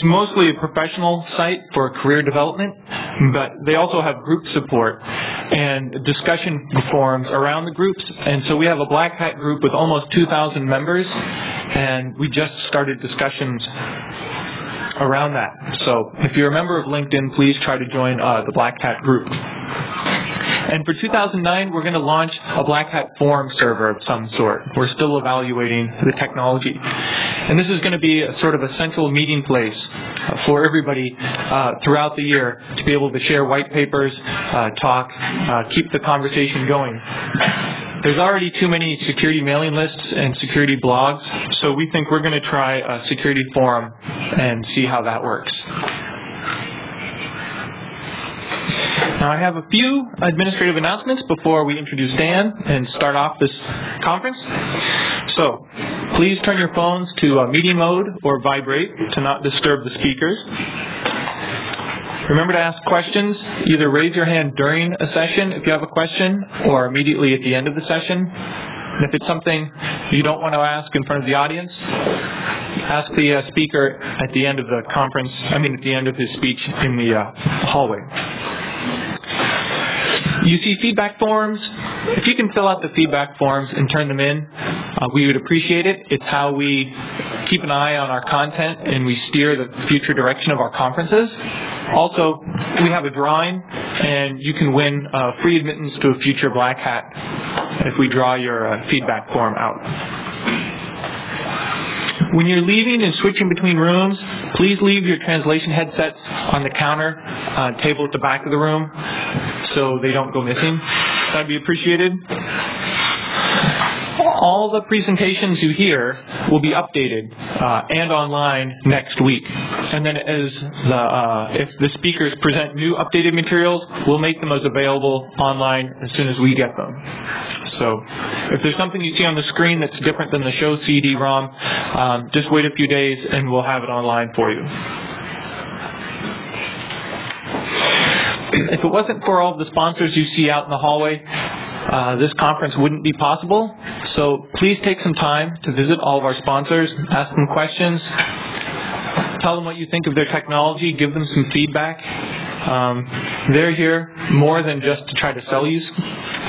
It's mostly a professional site for career development, but they also have group support and discussion forums around the groups. And so we have a Black Hat group with almost 2,000 members, and we just started discussions around that. So if you're a member of LinkedIn, please try to join the Black Hat group. And for 2009, we're going to launch a Black Hat forum server of some sort. We're still evaluating the technology. And this is going to be a sort of a central meeting place for everybody throughout the year to be able to share white papers, talk, keep the conversation going. There's already too many security mailing lists and security blogs, so we think we're going to try a security forum and see how that works. Now, I have a few administrative announcements before we introduce Dan and start off this conference. So, please turn your phones to meeting mode or vibrate to not disturb the speakers. Remember to ask questions. Either raise your hand during a session if you have a question, or immediately at the end of the session. And if it's something you don't want to ask in front of the audience, ask the speaker at the end of the conference, at the end of his speech in the hallway. You see feedback forms. If you can fill out the feedback forms and turn them in, we would appreciate it. It's how we keep an eye on our content and we steer the future direction of our conferences. Also, we have a drawing, and you can win free admittance to a future Black Hat if we draw your feedback form out. When you're leaving and switching between rooms, please leave your translation headsets on the counter table at the back of the room so they don't go missing. That'd be appreciated. All the presentations you hear will be updated and online next week. And then as if the speakers present new updated materials, we'll make them as available online as soon as we get them. So if there's something you see on the screen that's different than the show CD-ROM, just wait a few days and we'll have it online for you. If it wasn't for all of the sponsors you see out in the hallway, this conference wouldn't be possible. So please take some time to visit all of our sponsors, ask them questions, tell them what you think of their technology, give them some feedback. They're here more than just to try to sell you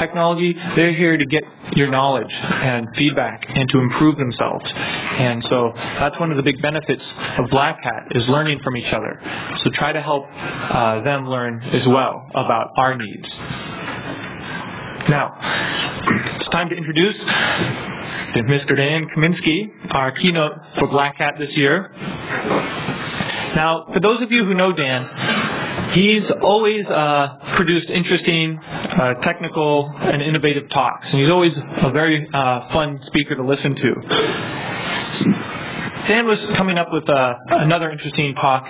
technology. They're here to get your knowledge and feedback and to improve themselves. And so that's one of the big benefits of Black Hat is learning from each other. So try to help them learn as well about our needs. Now, it's time to introduce Mr. Dan Kaminsky, our keynote for Black Hat this year. Now, for those of you who know Dan, he's always produced interesting, technical, and innovative talks, and he's always a very fun speaker to listen to. Dan was coming up with another interesting talk,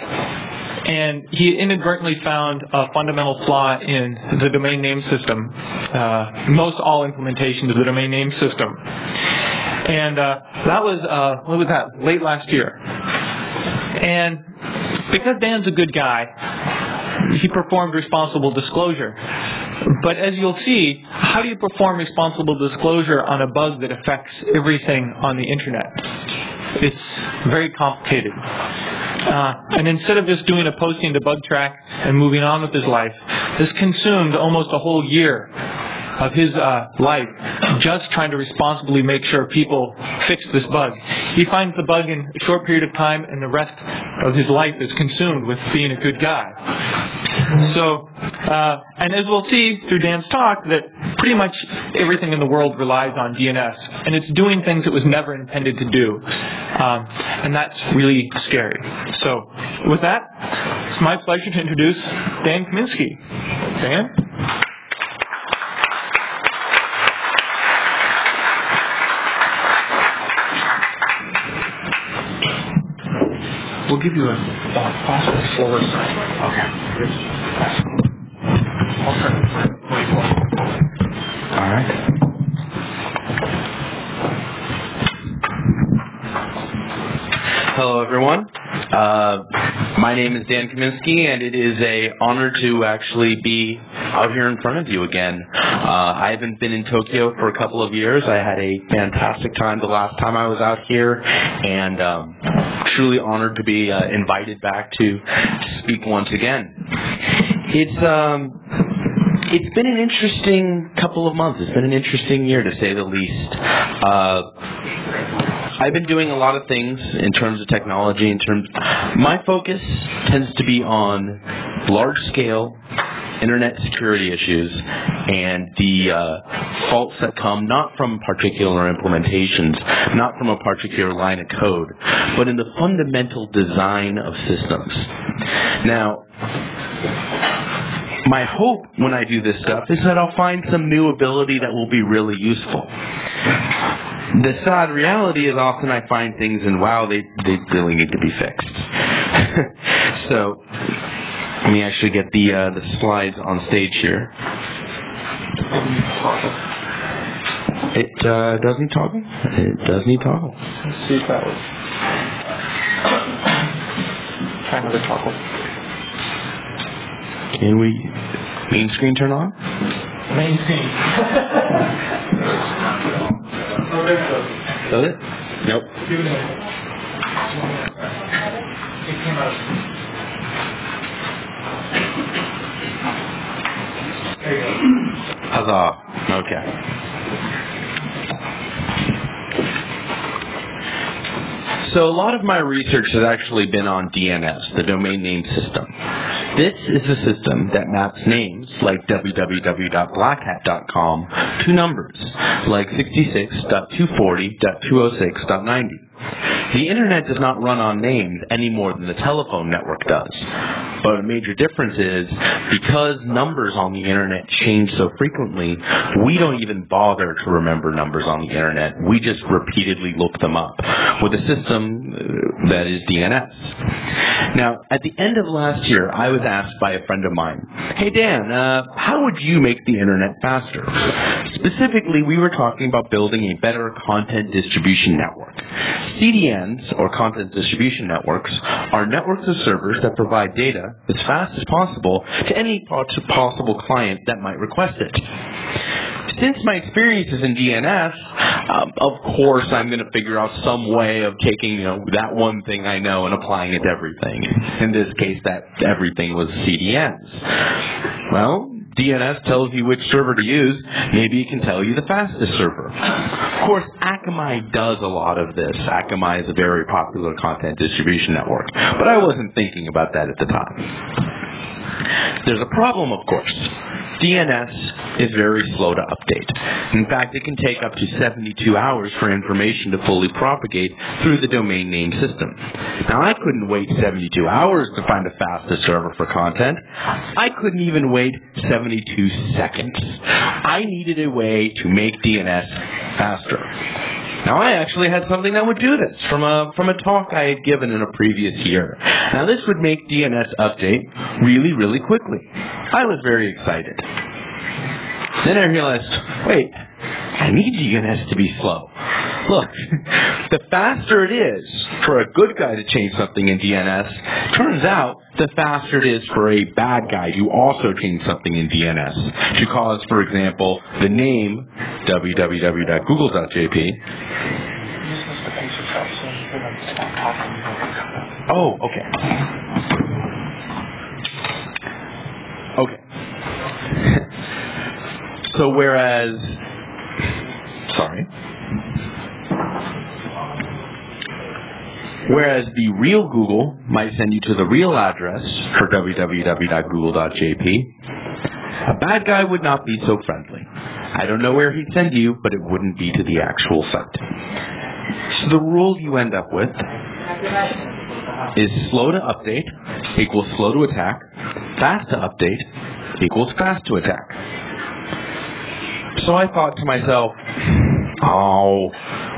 and he inadvertently found a fundamental flaw in the domain name system, most all implementations of the domain name system. And that was, what was that, late last year. And because Dan's a good guy, he performed responsible disclosure. But as you'll see, how do you perform responsible disclosure on a bug that affects everything on the internet? It's very complicated. And instead of just doing a posting to BugTrack and moving on with his life, this consumed almost a whole year of his life just trying to responsibly make sure people fix this bug. He finds the bug in a short period of time, and the rest of his life is consumed with being a good guy. So, and as we'll see through Dan's talk, that pretty much everything in the world relies on DNS, and it's doing things it was never intended to do. And that's really scary. So with that, it's my pleasure to introduce Dan Kaminsky. Dan? We'll give you a possible slower sign. Okay. All right. Hello, everyone. My name is Dan Kaminsky, and it is an honor to actually be out here in front of you again. I haven't been in Tokyo for a couple of years. I had a fantastic time the last time I was out here, and truly honored to be invited back to speak once again. It's been an interesting couple of months. It's been an interesting year, to say the least. I've been doing a lot of things in terms of technology. My focus tends to be on large-scale internet security issues and the faults that come not from particular implementations, not from a particular line of code, but in the fundamental design of systems. Now, my hope when I do this stuff is that I'll find some new ability that will be really useful. The sad reality is often I find things and, wow, they really need to be fixed. So let me actually get the slides on stage here. It does need toggle. It does need toggle. Let's see if that was. Try another toggle. Can we main screen turn on? Main screen. Does it? Nope. It came out. Huzzah. Okay. So a lot of my research has actually been on DNS, the domain name system. This is a system that maps names like www.blackhat.com to numbers like 66.240.206.90. The internet does not run on names any more than the telephone network does. But a major difference is, because numbers on the internet change so frequently, we don't even bother to remember numbers on the internet. We just repeatedly look them up with a system that is DNS. Now, at the end of last year, I was asked by a friend of mine, hey Dan, how would you make the internet faster? Specifically, we were talking about building a better content distribution network. CDNs, or content distribution networks, are networks of servers that provide data as fast as possible to any possible client that might request it. Since my experiences in DNS, of course I'm going to figure out some way of taking that one thing I know and applying it to everything. In this case, that everything was CDNs. Well, DNS tells you which server to use. Maybe it can tell you the fastest server. Of course, Akamai does a lot of this. Akamai is a very popular content distribution network, but I wasn't thinking about that at the time. There's a problem, of course. DNS is very slow to update. In fact, it can take up to 72 hours for information to fully propagate through the domain name system. Now, I couldn't wait 72 hours to find the fastest server for content. I couldn't even wait 72 seconds. I needed a way to make DNS faster. Now, I actually had something that would do this from a talk I had given in a previous year. Now, this would make DNS update really, really quickly. I was very excited. Then I realized, wait, I need DNS to be slow. Look, the faster it is for a good guy to change something in DNS, turns out the faster it is for a bad guy to also change something in DNS to cause, for example, the name www.google.jp. Oh, okay. Okay. So whereas, sorry. Whereas the real Google might send you to the real address for www.google.jp, a bad guy would not be so friendly. I don't know where he'd send you, but it wouldn't be to the actual site. So the rule you end up with is slow to update equals slow to attack, fast to update equals fast to attack. So I thought to myself, oh,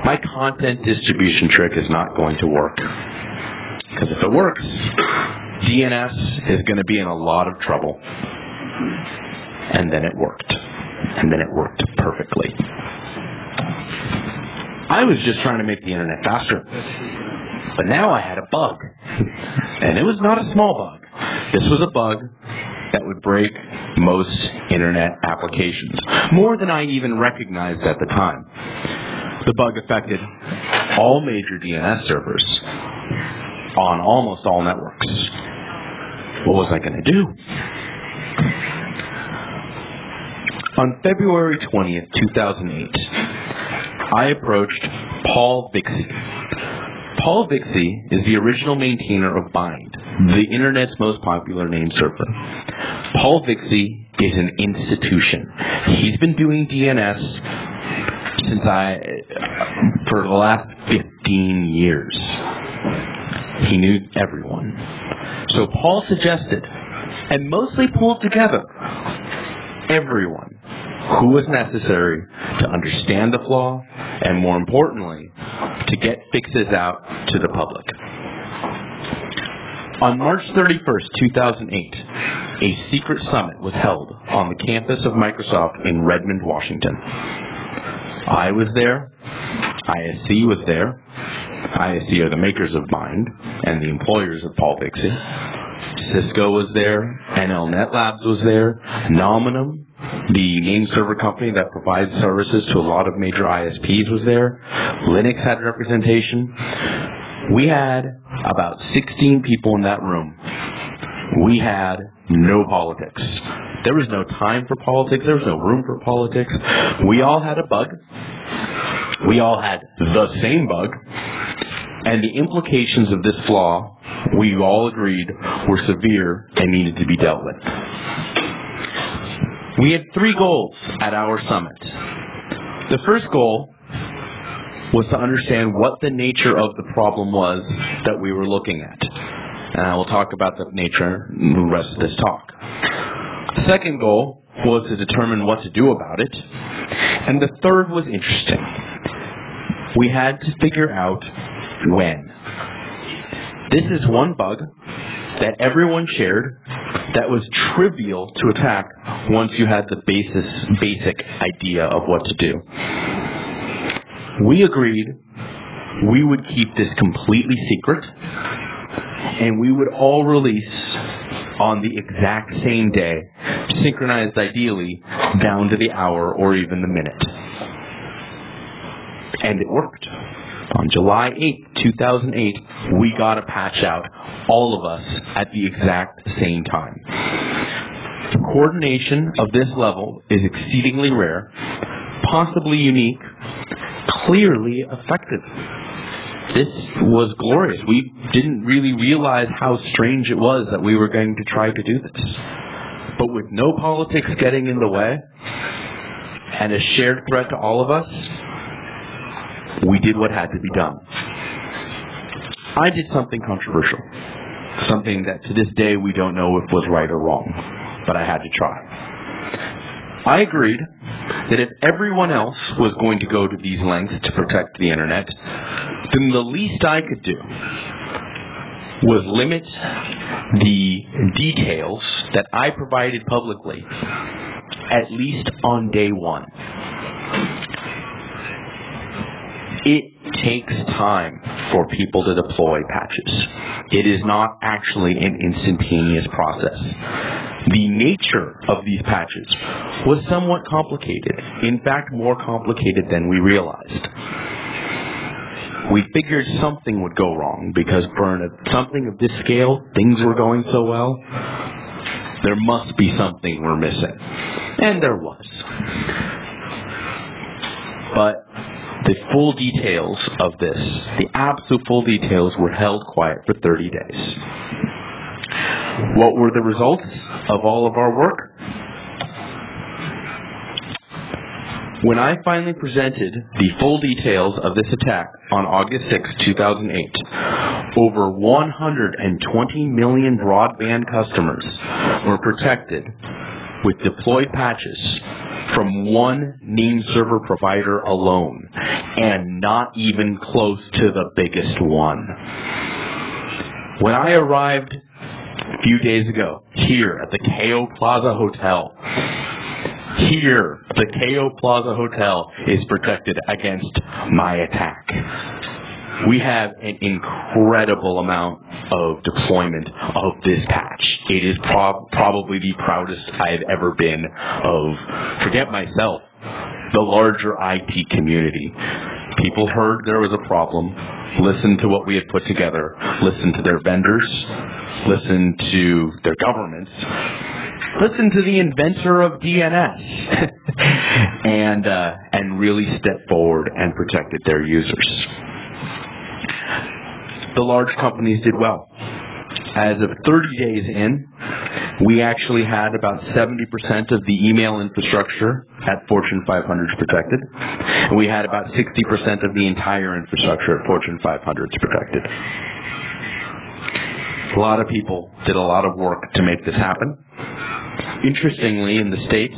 my content distribution trick is not going to work. Because if it works, DNS is going to be in a lot of trouble. And then it worked. And then it worked perfectly. I was just trying to make the internet faster. But now I had a bug. And it was not a small bug. This was a bug that would break most internet applications, more than I even recognized at the time. The bug affected all major DNS servers. on almost all networks. What was I going to do? On February 20th, 2008, I approached Paul Vixie. Paul Vixie is the original maintainer of Bind, the Internet's most popular name server. Paul Vixie is an institution. He's been doing DNS for the last 15 years. He knew everyone. So Paul suggested, and mostly pulled together, everyone who was necessary to understand the flaw, and more importantly, to get fixes out to the public. On March 31st, 2008, a secret summit was held on the campus of Microsoft in Redmond, Washington. I was there, ISC was there, ISC are the makers of Bind and the employers of Paul Vixie. Cisco was there, NL Netlabs was there, Nominum, the name server company that provides services to a lot of major ISPs, was there. Linux had representation. We had about 16 people in that room. We had no politics. There was no time for politics. There was no room for politics. We all had a bug. We all had the same bug. And the implications of this flaw, we all agreed, were severe and needed to be dealt with. We had three goals at our summit. The first goal was to understand what the nature of the problem was that we were looking at. And I will talk about the nature in the rest of this talk. The second goal was to determine what to do about it. And the third was interesting. We had to figure out when. This is one bug that everyone shared that was trivial to attack once you had the basic idea of what to do. We agreed we would keep this completely secret, and we would all release on the exact same day, synchronized ideally down to the hour or even the minute. And it worked. On July 8, 2008, we got a patch out, all of us, at the exact same time. Coordination of this level is exceedingly rare, possibly unique, clearly effective. This was glorious. We didn't really realize how strange it was that we were going to try to do this. But with no politics getting in the way, and a shared threat to all of us, we did what had to be done. I did something controversial, something that to this day we don't know if was right or wrong, but I had to try. I agreed that if everyone else was going to go to these lengths to protect the internet, then the least I could do was limit the details that I provided publicly, at least on day one. It takes time for people to deploy patches. It is not actually an instantaneous process. The nature of these patches was somewhat complicated, in fact, more complicated than we realized. We figured something would go wrong because for something of this scale, things were going so well. There must be something we're missing. And there was. But the full details of this, the absolute full details, were held quiet for 30 days. What were the results of all of our work? When I finally presented the full details of this attack on August 6, 2008, over 120 million broadband customers were protected with deployed patches from one name server provider alone, and not even close to the biggest one. When I arrived a few days ago here at the KO Plaza Hotel, here the KO Plaza Hotel is protected against my attack. We have an incredible amount of deployment of this patch. It is probably the proudest I've ever been of, forget myself, the larger IT community. People heard there was a problem. listen to what we had put together, listen to their vendors, listen to their governments, listen to the inventor of DNS, and really stepped forward and protected their users. The large companies did well. As of 30 days in, we actually had about 70% of the email infrastructure at Fortune 500s protected. And we had about 60% of the entire infrastructure at Fortune 500s protected. A lot of people did a lot of work to make this happen. Interestingly, in the States,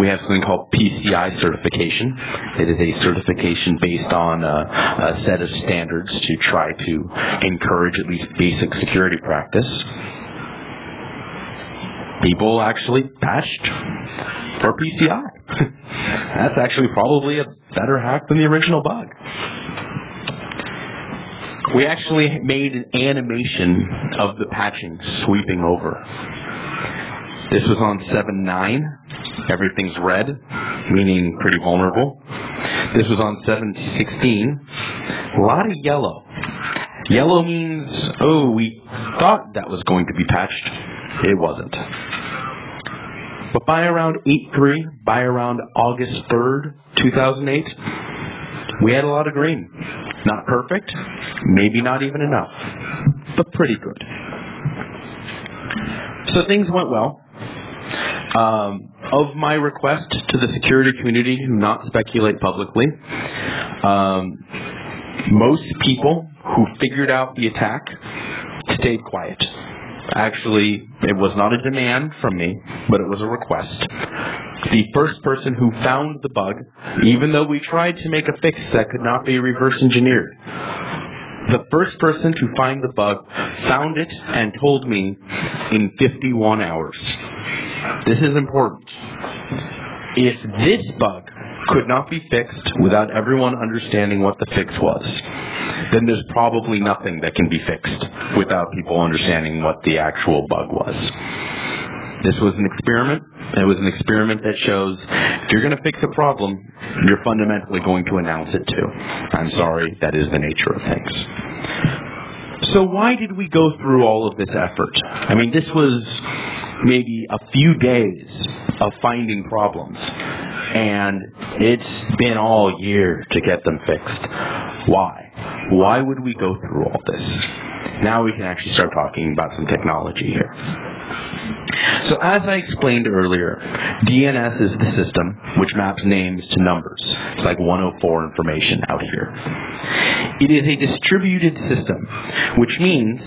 we have something called PCI certification. It is a certification based on a set of standards to try to encourage at least basic security practice. People actually patched for PCI. That's actually probably a better hack than the original bug. We actually made an animation of the patching sweeping over. This was on 7.9. Everything's red, meaning pretty vulnerable. This was on 7.16. A lot of yellow. Yellow means, oh, we thought that was going to be patched. It wasn't. But by around 8.3, by around August 3rd, 2008, we had a lot of green. Not perfect, maybe not even enough, but pretty good. So things went well. Of my request to the security community to not speculate publicly, most people who figured out the attack stayed quiet. Actually, it was not a demand from me, but it was a request. The first person who found the bug, even though we tried to make a fix that could not be reverse engineered, the first person to find the bug found it and told me in 51 hours. This is important. If this bug could not be fixed without everyone understanding what the fix was, then there's probably nothing that can be fixed without people understanding what the actual bug was. This was an experiment. It was an experiment that shows if you're going to fix a problem, you're fundamentally going to announce it too. I'm sorry, that is the nature of things. So why did we go through all of this effort? I mean, this was maybe a few days of finding problems, and it's been all year to get them fixed. Why? Why would we go through all this? Now we can actually start talking about some technology here. So as I explained earlier, DNS is the system which maps names to numbers. It's like 104 information out here. It is a distributed system, which means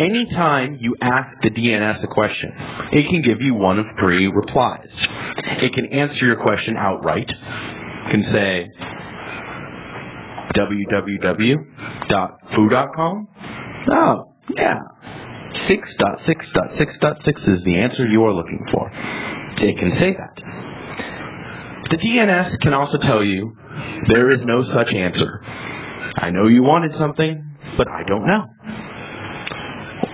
anytime you ask the DNS a question, it can give you one of three replies. It can answer your question outright. It can say www.foo.com. Oh, yeah. 6.6.6.6 is the answer you are looking for. It can say that. The DNS can also tell you there is no such answer. I know you wanted something, but I don't know.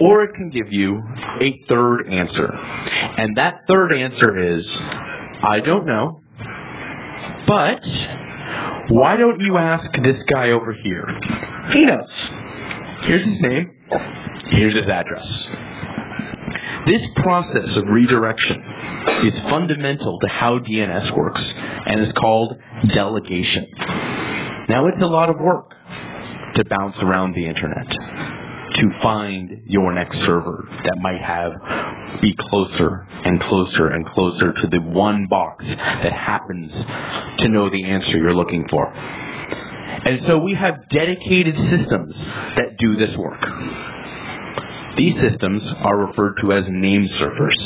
Or it can give you a third answer. And that third answer is, I don't know, but why don't you ask this guy over here? He knows. Here's his name. Here's his address. This process of redirection is fundamental to how DNS works and is called delegation. Now, it's a lot of work to bounce around the internet, to find your next server that might be closer and closer and closer to the one box that happens to know the answer you're looking for. And so we have dedicated systems that do this work. These systems are referred to as name servers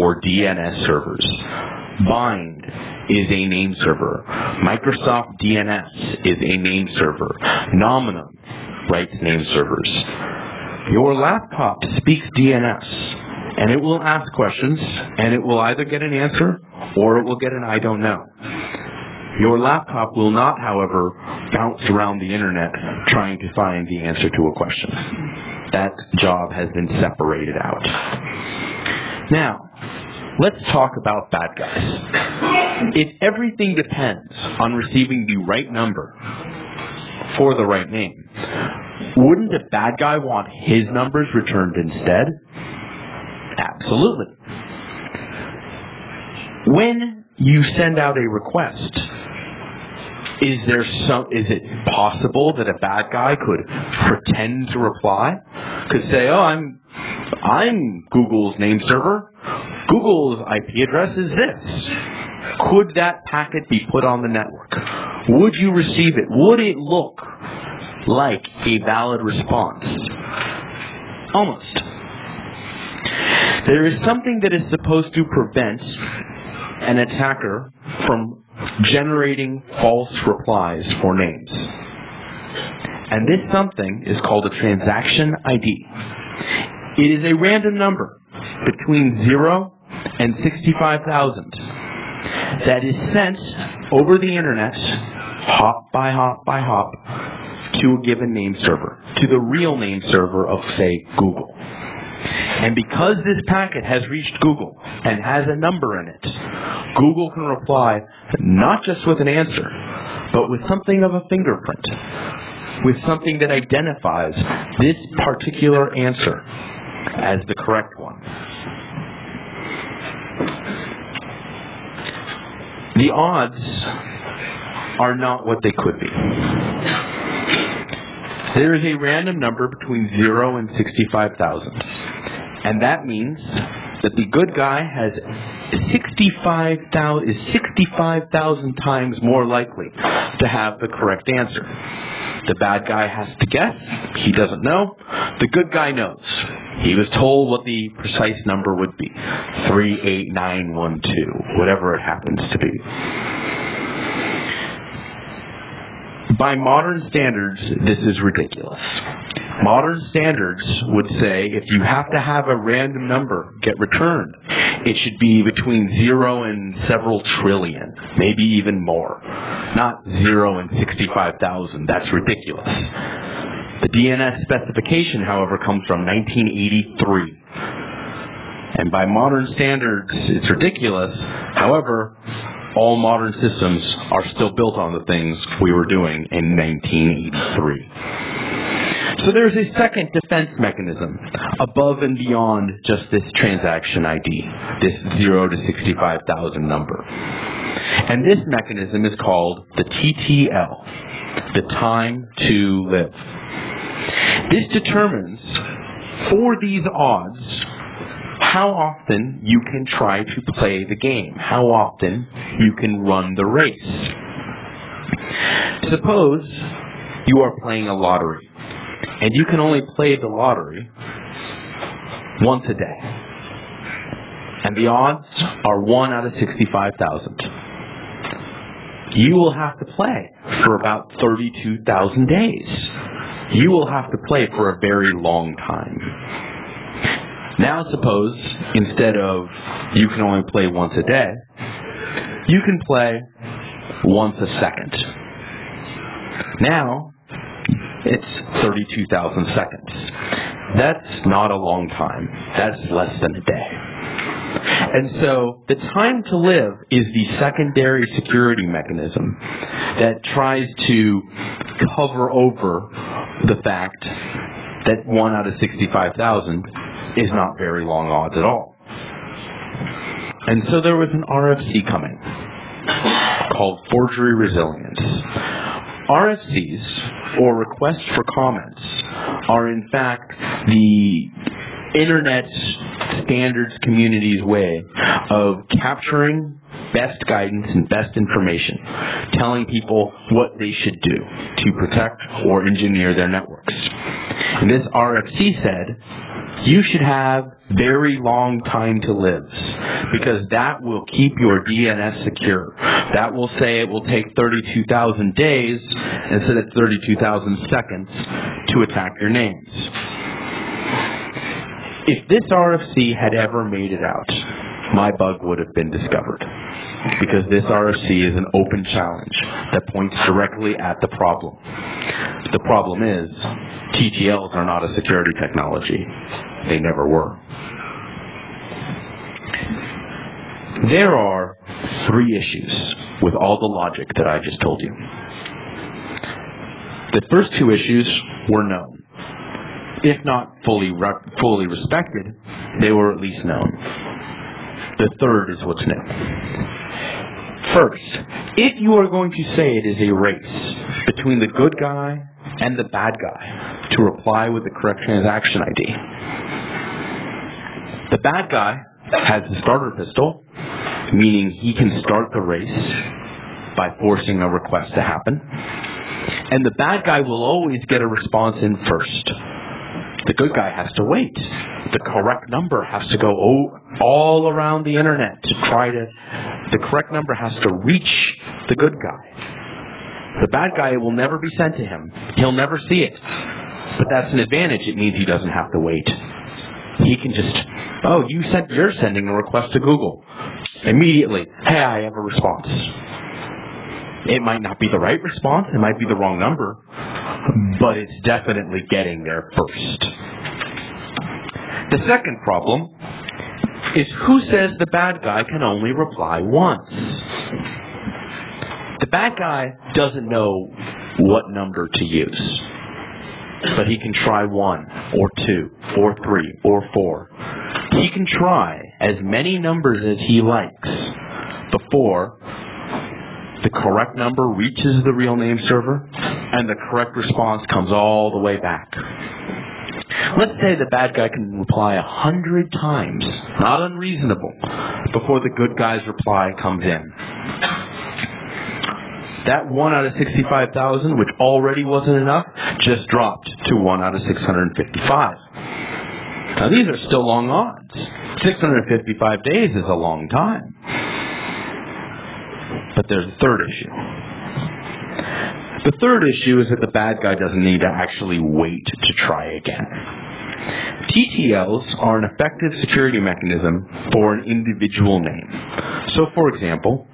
or DNS servers. Bind is a name server. Microsoft DNS is a name server. Nominum writes name servers. Your laptop speaks DNS, and it will ask questions, and it will either get an answer or it will get an I don't know. Your laptop will not, however, bounce around the internet trying to find the answer to a question. That job has been separated out. Now, let's talk about bad guys. If everything depends on receiving the right number for the right name, Wouldn't a bad guy want his numbers returned instead? Absolutely. When you send out a request, is it possible that a bad guy could pretend to reply? Could say, oh, I'm Google's name server. Google's IP address is this. Could that packet be put on the network? Would you receive it? Would it look like a valid response? Almost. There is something that is supposed to prevent an attacker from generating false replies for names. And this something is called a transaction ID. It is a random number between 0 and 65,000 that is sent over the internet hop by hop by hop to a given name server, to the real name server of, say, Google. And because this packet has reached Google and has a number in it, Google can reply not just with an answer, but with something of a fingerprint, with something that identifies this particular answer as the correct one. The odds are not what they could be. There is a random number between 0 and 65,000. And that means that the good guy has 65,000 times more likely to have the correct answer. The bad guy has to guess. He doesn't know. The good guy knows. He was told what the precise number would be, 38912, whatever it happens to be. By modern standards, this is ridiculous. Modern standards would say if you have to have a random number get returned, it should be between 0 and several trillion, maybe even more. Not 0 and 65,000. That's ridiculous. The DNS specification, however, comes from 1983. And by modern standards, it's ridiculous. However, all modern systems are still built on the things we were doing in 1983. So there's a second defense mechanism above and beyond just this transaction ID, this 0 to 65,000 number. And this mechanism is called the TTL, the time to live. This determines, for these odds, how often you can try to play the game, how often you can run the race. Suppose you are playing a lottery, and you can only play the lottery once a day, and the odds are 1 out of 65,000. You will have to play for about 32,000 days. You will have to play for a very long time. Now suppose, instead of you can only play once a day, you can play once a second. Now, it's 32,000 seconds. That's not a long time. That's less than a day. And so the time to live is the secondary security mechanism that tries to cover over the fact that 1 out of 65,000 is not very long odds at all. And so there was an RFC coming called Forgery Resilience. RFCs, or requests for comments, are in fact the Internet standards community's way of capturing best guidance and best information, telling people what they should do to protect or engineer their networks. And this RFC said, you should have very long time to live, because that will keep your DNS secure. That will say it will take 32,000 days instead of 32,000 seconds to attack your names. If this RFC had ever made it out, my bug would have been discovered, because this RFC is an open challenge that points directly at the problem. The problem is, TTLs are not a security technology. They never were. There are three issues with all the logic that I just told you. The first two issues were known. If not fully respected, they were at least known. The third is what's new. First, if you are going to say it is a race between the good guy and the bad guy to reply with the correct transaction ID, the bad guy has the starter pistol, meaning he can start the race by forcing a request to happen, and the bad guy will always get a response in first. The good guy has to wait. The correct number has to go all around the internet to try to, the correct number has to reach the good guy. The bad guy will never be sent to him. He'll never see it. But that's an advantage. It means he doesn't have to wait. He can just, oh, you're sending a request to Google. Immediately, hey, I have a response. It might not be the right response. It might be the wrong number. But it's definitely getting there first. The second problem is who says the bad guy can only reply once. The bad guy doesn't know what number to use, but he can try 1 or 2 or 3 or 4. He can try as many numbers as he likes before the correct number reaches the real name server and the correct response comes all the way back. Let's say the bad guy can reply 100 times, not unreasonable, before the good guy's reply comes in. That 1 out of 65,000, which already wasn't enough, just dropped to 1 out of 655. Now, these are still long odds. 655 days is a long time. But there's a third issue. The third issue is that the bad guy doesn't need to actually wait to try again. TTLs are an effective security mechanism for an individual name. So, for example,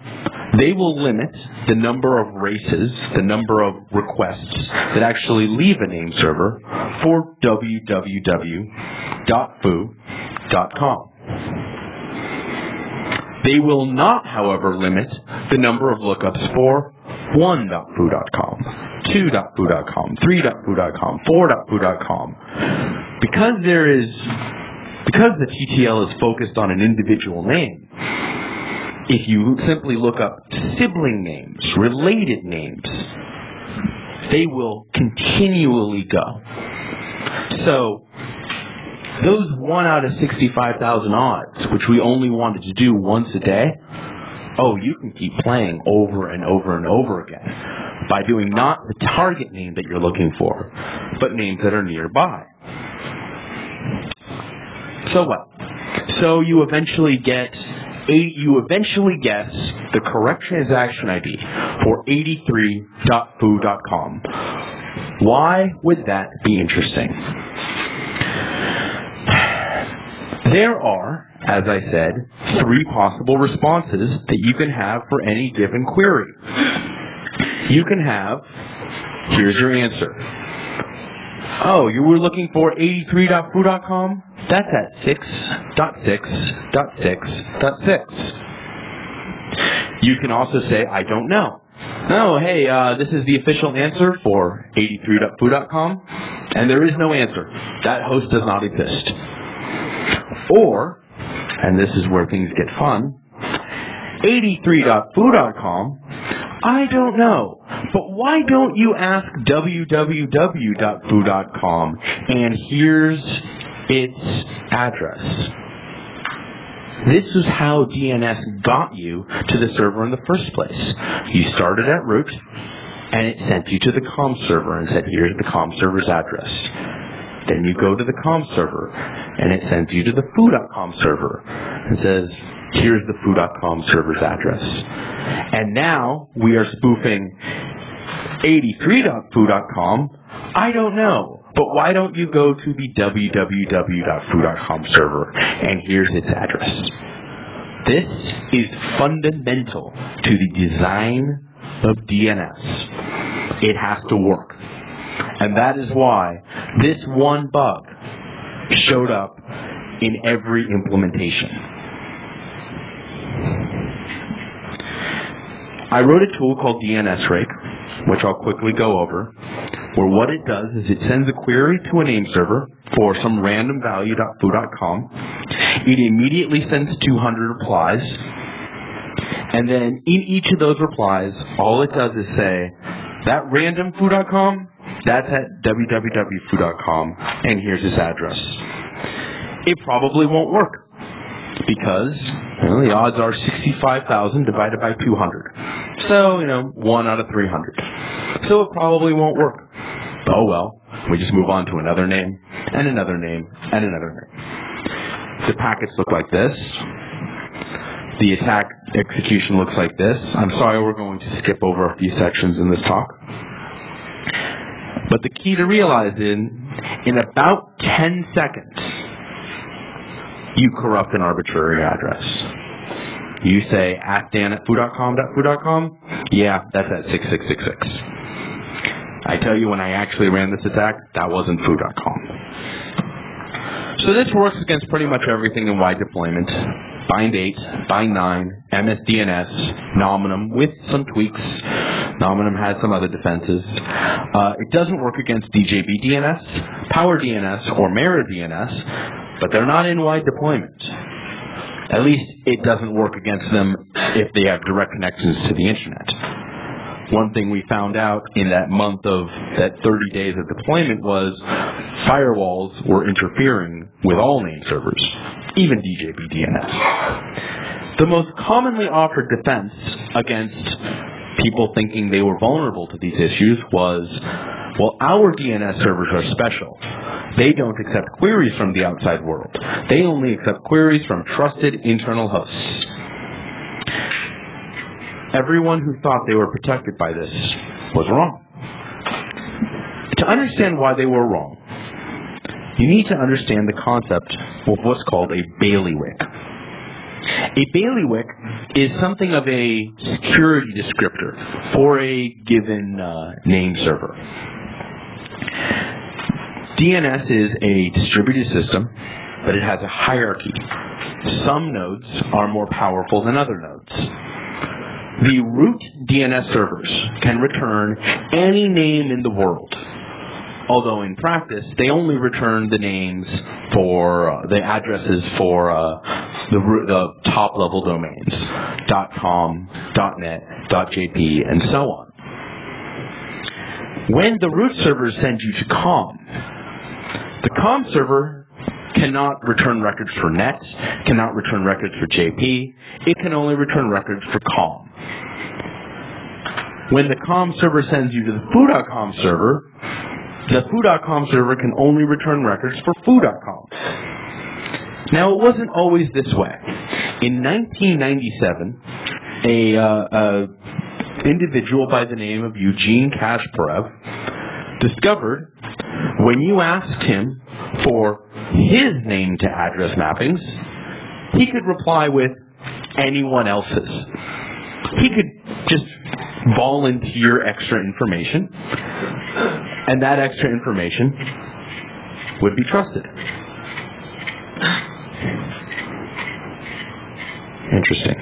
they will limit the number of races, the number of requests that actually leave a name server for www.foo.com. They will not, however, limit the number of lookups for 1.foo.com, 2.foo.com, 3.foo.com, 4.foo.com. Because the TTL is focused on an individual name, if you simply look up sibling names, related names, they will continually go. So those 1 out of 65,000 odds, which we only wanted to do once a day, oh, you can keep playing over and over and over again by doing not the target name that you're looking for, but names that are nearby. So what? So you eventually guess the correct transaction ID for 83.foo.com. Why would that be interesting? There are, as I said, 3 possible responses that you can have for any given query. You can have, here's your answer. Oh, you were looking for 83.foo.com? That's at 6.6.6.6. You can also say, I don't know. No, hey, this is the official answer for 83.foo.com, and there is no answer. That host does not exist. Or, and this is where things get fun, 83.foo.com, I don't know, but why don't you ask www.foo.com, and here's its address. This is how DNS got you to the server in the first place. You started at root, and it sent you to the COM server and said, here's the COM server's address. Then you go to the COM server, and it sends you to the foo.com server and says, here's the foo.com server's address. And now we are spoofing 83.foo.com. I don't know, but why don't you go to the www.foo.com server, and here's its address. This is fundamental to the design of DNS. It has to work. And that is why this one bug showed up in every implementation. I wrote a tool called DNS Rake, which I'll quickly go over, where what it does is it sends a query to a name server for some random value.foo.com. It immediately sends 200 replies. And then in each of those replies, all it does is say, that random foo.com, that's at www.foo.com, and here's its address. It probably won't work because, well, the odds are 65,000 divided by 200. So, 1 out of 300. So it probably won't work. Oh well, we just move on to another name, and another name, and another name. The packets look like this. The attack execution looks like this. I'm sorry, we're going to skip over a few sections in this talk. But the key to realize in about 10 seconds, you corrupt an arbitrary address. You say, at Dan at foo.com. Yeah, that's at 6666. I tell you, when I actually ran this attack, that wasn't foo.com. So this works against pretty much everything in wide deployment. Bind 8, Bind 9, MSDNS, Nominum with some tweaks. Nominum has some other defenses. It doesn't work against DJB DNS, Power DNS, or Mirror DNS, but they're not in wide deployment. At least it doesn't work against them if they have direct connections to the internet. One thing we found out in that month of that 30 days of deployment was firewalls were interfering with all name servers, even DJB DNS. The most commonly offered defense against people thinking they were vulnerable to these issues was, well, our DNS servers are special. They don't accept queries from the outside world. They only accept queries from trusted internal hosts. Everyone who thought they were protected by this was wrong. To understand why they were wrong, you need to understand the concept of what's called a bailiwick. A bailiwick is something of a security descriptor for a given name server. DNS is a distributed system, but it has a hierarchy. Some nodes are more powerful than other nodes. The root DNS servers can return any name in the world, although in practice they only return the names for the addresses for the top level domains, .com, .net, .jp, and so on. When the root servers send you to COM, the COM server cannot return records for net, cannot return records for JP. It can only return records for COM. When the COM server sends you to the foo.com server, the foo.com server can only return records for foo.com. Now, it wasn't always this way. In 1997, an individual by the name of Eugene Kashperev discovered when you asked him for his name to address mappings, he could reply with anyone else's. He could just volunteer extra information, and that extra information would be trusted. Interesting.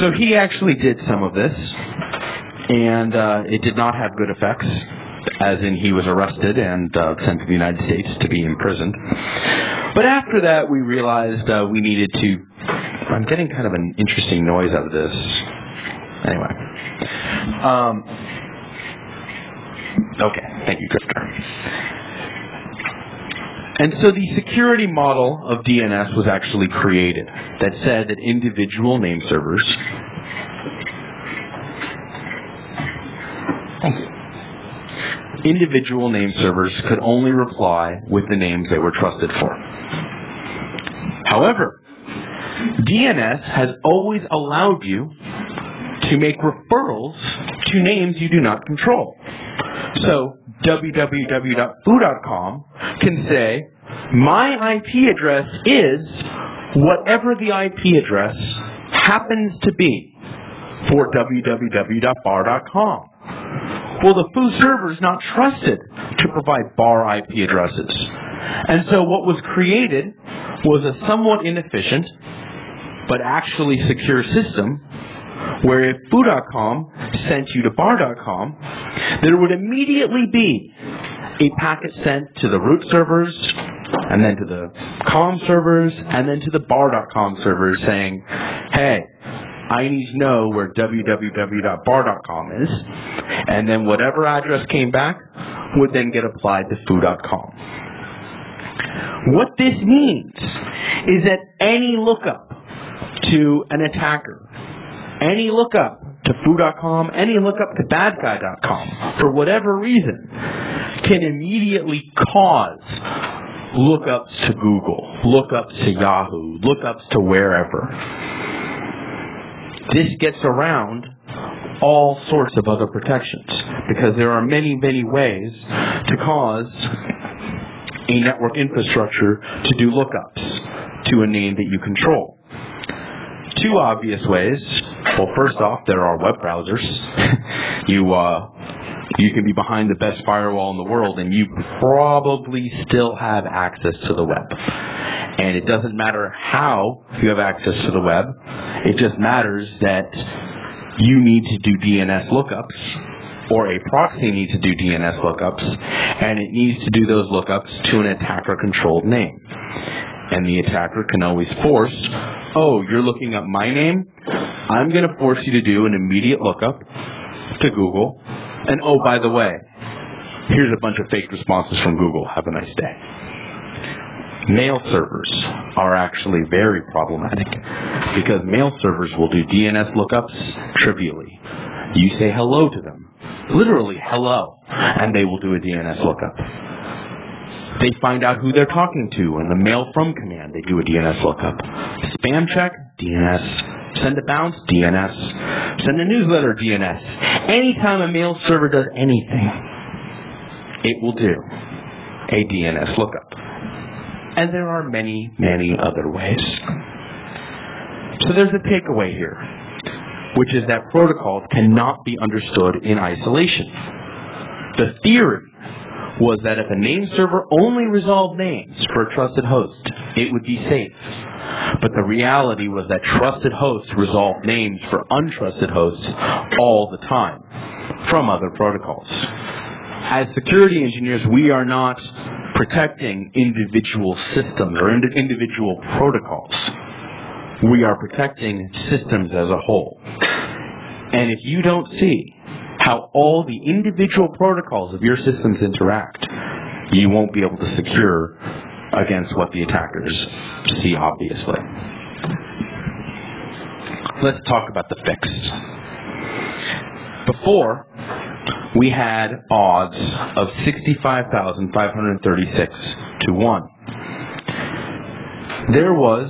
So he actually did some of this, and it did not have good effects. As in, he was arrested and sent to the United States to be imprisoned. But after that, we realized we needed to... I'm getting kind of an interesting noise out of this. Anyway. Okay. Thank you, Krishna. And so the security model of DNS was actually created that said that individual name servers... Thank you. Individual name servers could only reply with the names they were trusted for. However, DNS has always allowed you to make referrals to names you do not control. So www.foo.com can say, my IP address is whatever the IP address happens to be for www.bar.com. Well, the foo server is not trusted to provide bar IP addresses. And so what was created was a somewhat inefficient but actually secure system where if foo.com sent you to bar.com, there would immediately be a packet sent to the root servers, and then to the com servers, and then to the bar.com servers saying, hey, I need to know where www.bar.com is, and then whatever address came back would then get applied to foo.com. What this means is that any lookup to an attacker, any lookup to foo.com, any lookup to badguy.com, for whatever reason, can immediately cause lookups to Google, lookups to Yahoo, lookups to wherever. This gets around all sorts of other protections because there are many, many ways to cause a network infrastructure to do lookups to a name that you control. Two obvious ways. Well, first off, there are web browsers. You can be behind the best firewall in the world, and you probably still have access to the web. And it doesn't matter how you have access to the web. It just matters that you need to do DNS lookups, or a proxy needs to do DNS lookups, and it needs to do those lookups to an attacker-controlled name. And the attacker can always force, oh, you're looking up my name? I'm going to force you to do an immediate lookup to Google. And oh, by the way, here's a bunch of fake responses from Google. Have a nice day. Mail servers are actually very problematic because mail servers will do DNS lookups trivially. You say hello to them, literally hello, and they will do a DNS lookup. They find out who they're talking to in the mail from command. They do a DNS lookup. Spam check, DNS. Send a bounce, DNS. Send a newsletter, DNS. Anytime a mail server does anything, it will do a DNS lookup. And there are many, many other ways. So there's a takeaway here, which is that protocols cannot be understood in isolation. The theory was that if a name server only resolved names for a trusted host, it would be safe. But the reality was that trusted hosts resolve names for untrusted hosts all the time from other protocols. As security engineers, we are not protecting individual systems or individual protocols. We are protecting systems as a whole. And if you don't see how all the individual protocols of your systems interact, you won't be able to secure against what the attackers see, obviously. Let's talk about the fix. Before, we had odds of 65,536 to 1. There was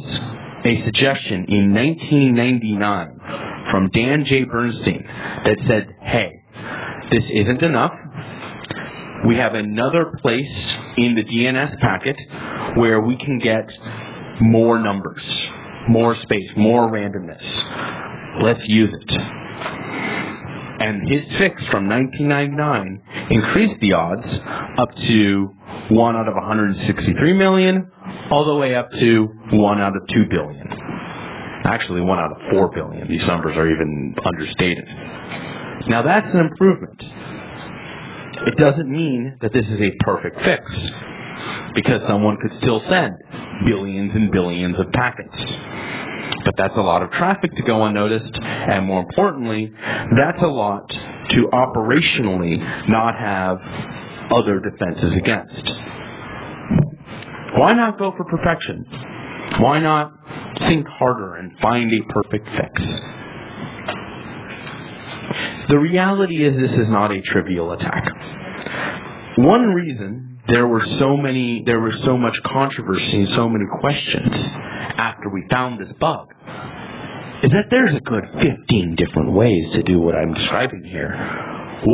a suggestion in 1999 from Dan J. Bernstein that said, hey, this isn't enough. We have another place in the DNS packet where we can get more numbers, more space, more randomness. Let's use it. And his fix from 1999 increased the odds up to 1 out of 163 million, all the way up to 1 out of 2 billion. Actually, 1 out of 4 billion. These numbers are even understated. Now that's an improvement. It doesn't mean that this is a perfect fix, because someone could still send billions and billions of packets. But that's a lot of traffic to go unnoticed, and more importantly, that's a lot to operationally not have other defenses against. Why not go for perfection? Why not think harder and find a perfect fix? The reality is this is not a trivial attack. One reason there was so much controversy and so many questions after we found this bug is that there's a good 15 different ways to do what I'm describing here.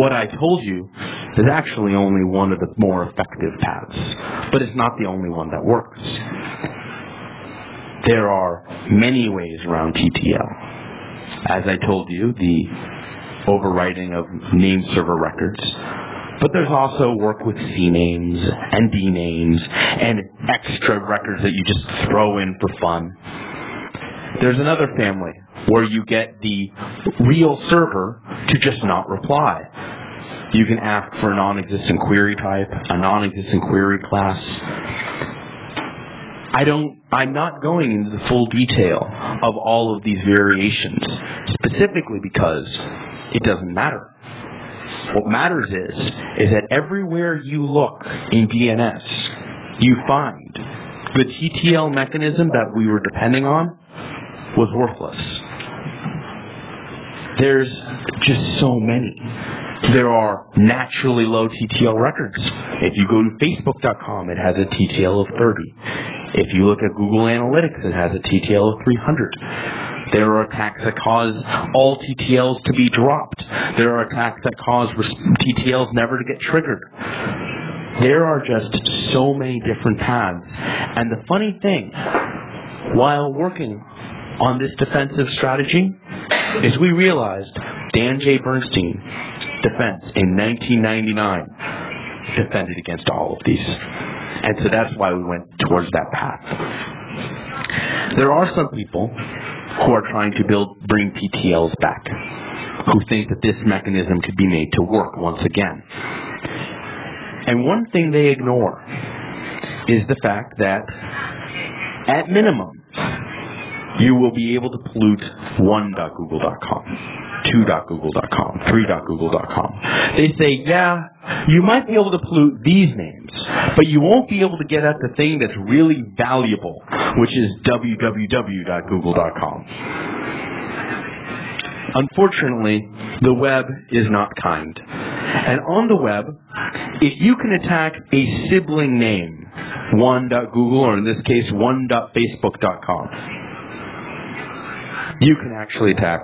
What I told you is actually only one of the more effective paths, but it's not the only one that works. There are many ways around TTL. As I told you, the overwriting of name server records. But there's also work with C names and D names and extra records that you just throw in for fun. There's another family where you get the real server to just not reply. You can ask for a non-existent query type, a non-existent query class. I'm not going into the full detail of all of these variations, specifically because it doesn't matter. What matters is that everywhere you look in DNS, you find the TTL mechanism that we were depending on was worthless. There's just so many. There are naturally low TTL records. If you go to Facebook.com, it has a TTL of 30. If you look at Google Analytics, it has a TTL of 300. There are attacks that cause all TTLs to be dropped. There are attacks that cause TTLs never to get triggered. There are just so many different paths. And the funny thing, while working on this defensive strategy, is we realized Dan J. Bernstein defense in 1999 defended against all of these. And so that's why we went towards that path. There are some people who are trying to bring TTLs back, who think that this mechanism could be made to work once again. And one thing they ignore is the fact that, at minimum, you will be able to pollute 1.google.com, 2.google.com, 3.google.com. They say, yeah, you might be able to pollute these names, but you won't be able to get at the thing that's really valuable, which is www.google.com. Unfortunately, the web is not kind. And on the web, if you can attack a sibling name, one.google, or in this case, one.facebook.com, you can actually attack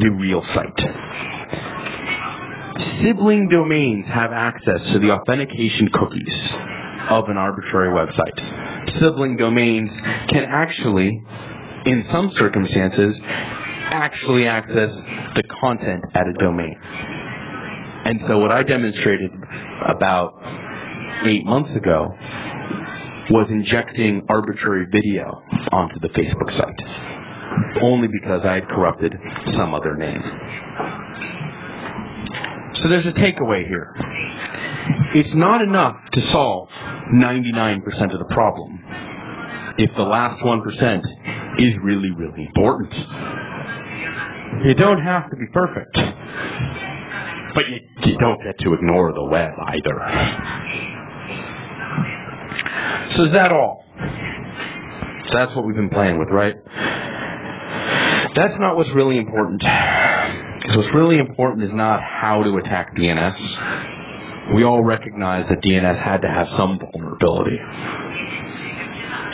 the real site. Sibling domains have access to the authentication cookies of an arbitrary website. Sibling domains can actually, in some circumstances, actually access the content at a domain. And so what I demonstrated about 8 months ago was injecting arbitrary video onto the Facebook site, only because I had corrupted some other name. So there's a takeaway here. It's not enough to solve 99% of the problem if the last 1% is really, really important. You don't have to be perfect, but you don't get to ignore the web either. So is that all? So that's what we've been playing with, right? That's not what's really important. Because what's really important is not how to attack DNS. We all recognize that DNS had to have some vulnerability.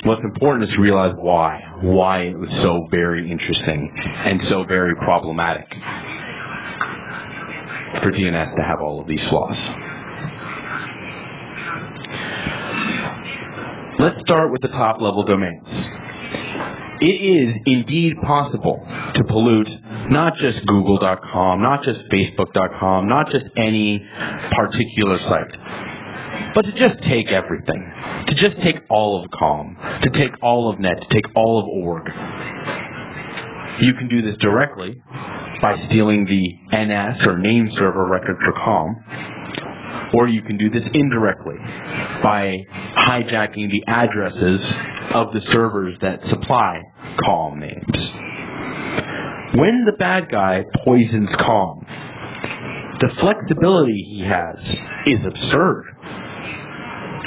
What's important is to realize why. Why it was so very interesting and so very problematic for DNS to have all of these flaws. Let's start with the top-level domains. It is indeed possible to pollute not just Google.com, not just Facebook.com, not just any particular site, but to just take everything, to just take all of .com, to take all of .net, to take all of .org. You can do this directly by stealing the NS or name server record for .com, or you can do this indirectly by hijacking the addresses of the servers that supply COM names. When the bad guy poisons COM, the flexibility he has is absurd.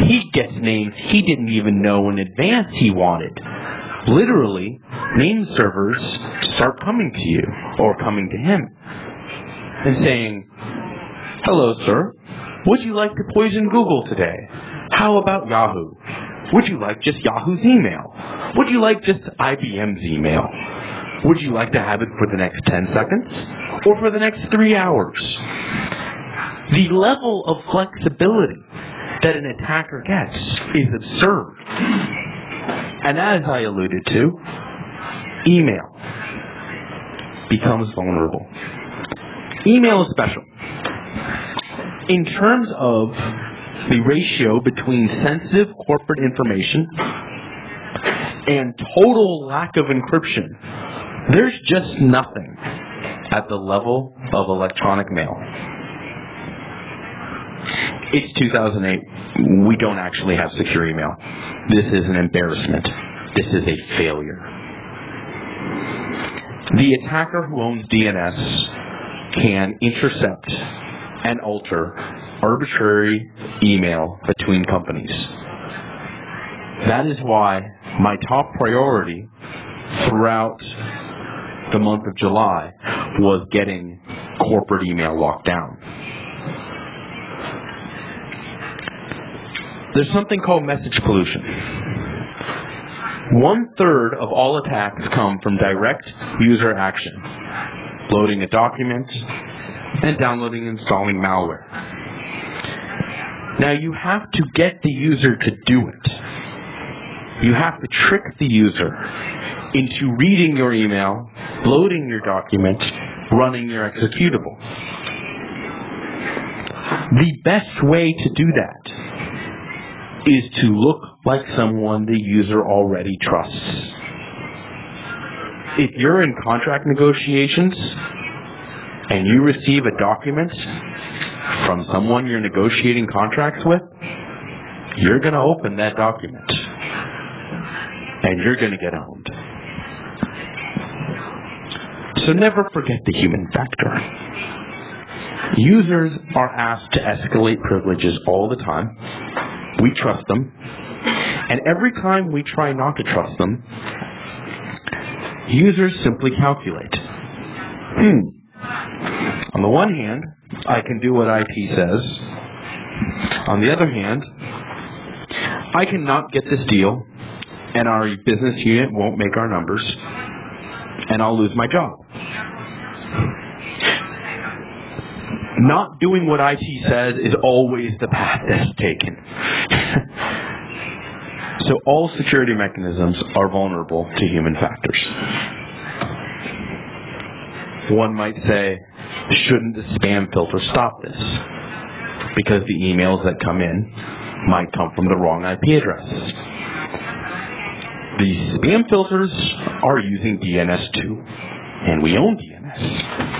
He gets names he didn't even know in advance he wanted. Literally, name servers start coming to you, or coming to him, and saying, "Hello, sir. Would you like to poison Google today? How about Yahoo? Would you like just Yahoo's email? Would you like just IBM's email? Would you like to have it for the next 10 seconds? Or for the next 3 hours? The level of flexibility that an attacker gets is absurd. And as I alluded to, email becomes vulnerable. Email is special. In terms of the ratio between sensitive corporate information and total lack of encryption, there's just nothing at the level of electronic mail. It's 2008. We don't actually have secure email. This is an embarrassment. This is a failure. The attacker who owns DNS can intercept and alter arbitrary email between companies. That is why my top priority throughout the month of July was getting corporate email locked down. There's something called message pollution. 1/3 of all attacks come from direct user action, loading a document and downloading and installing malware. Now you have to get the user to do it. You have to trick the user into reading your email, loading your document, running your executable. The best way to do that is to look like someone the user already trusts. If you're in contract negotiations and you receive a document from someone you're negotiating contracts with, you're going to open that document and you're going to get owned. So never forget the human factor. Users are asked to escalate privileges all the time. We trust them, and every time we try not to trust them, users simply calculate. On the one hand, I can do what IT says. On the other hand, I cannot get this deal, and our business unit won't make our numbers, and I'll lose my job. Not doing what IT says is always the path that's taken. So all security mechanisms are vulnerable to human factors. One might say, shouldn't the spam filter stop this? Because the emails that come in might come from the wrong IP addresses. The spam filters are using DNS too, and we own DNS.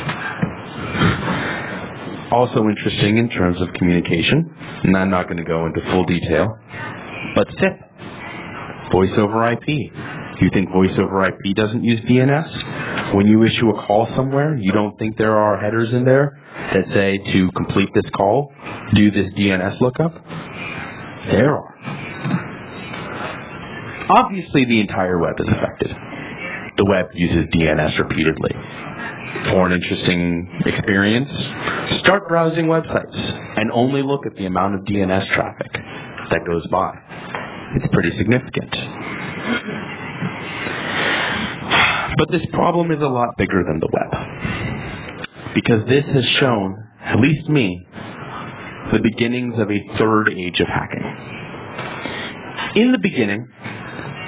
Also interesting in terms of communication, and I'm not going to go into full detail, but SIP, voice over IP. You think voice over IP doesn't use DNS? When you issue a call somewhere, you don't think there are headers in there that say, to complete this call, do this DNS lookup? There are. Obviously, the entire web is affected. The web uses DNS repeatedly. For an interesting experience, start browsing websites and only look at the amount of DNS traffic that goes by. It's pretty significant. But this problem is a lot bigger than the web, because this has shown, at least me, the beginnings of a third age of hacking. In the beginning,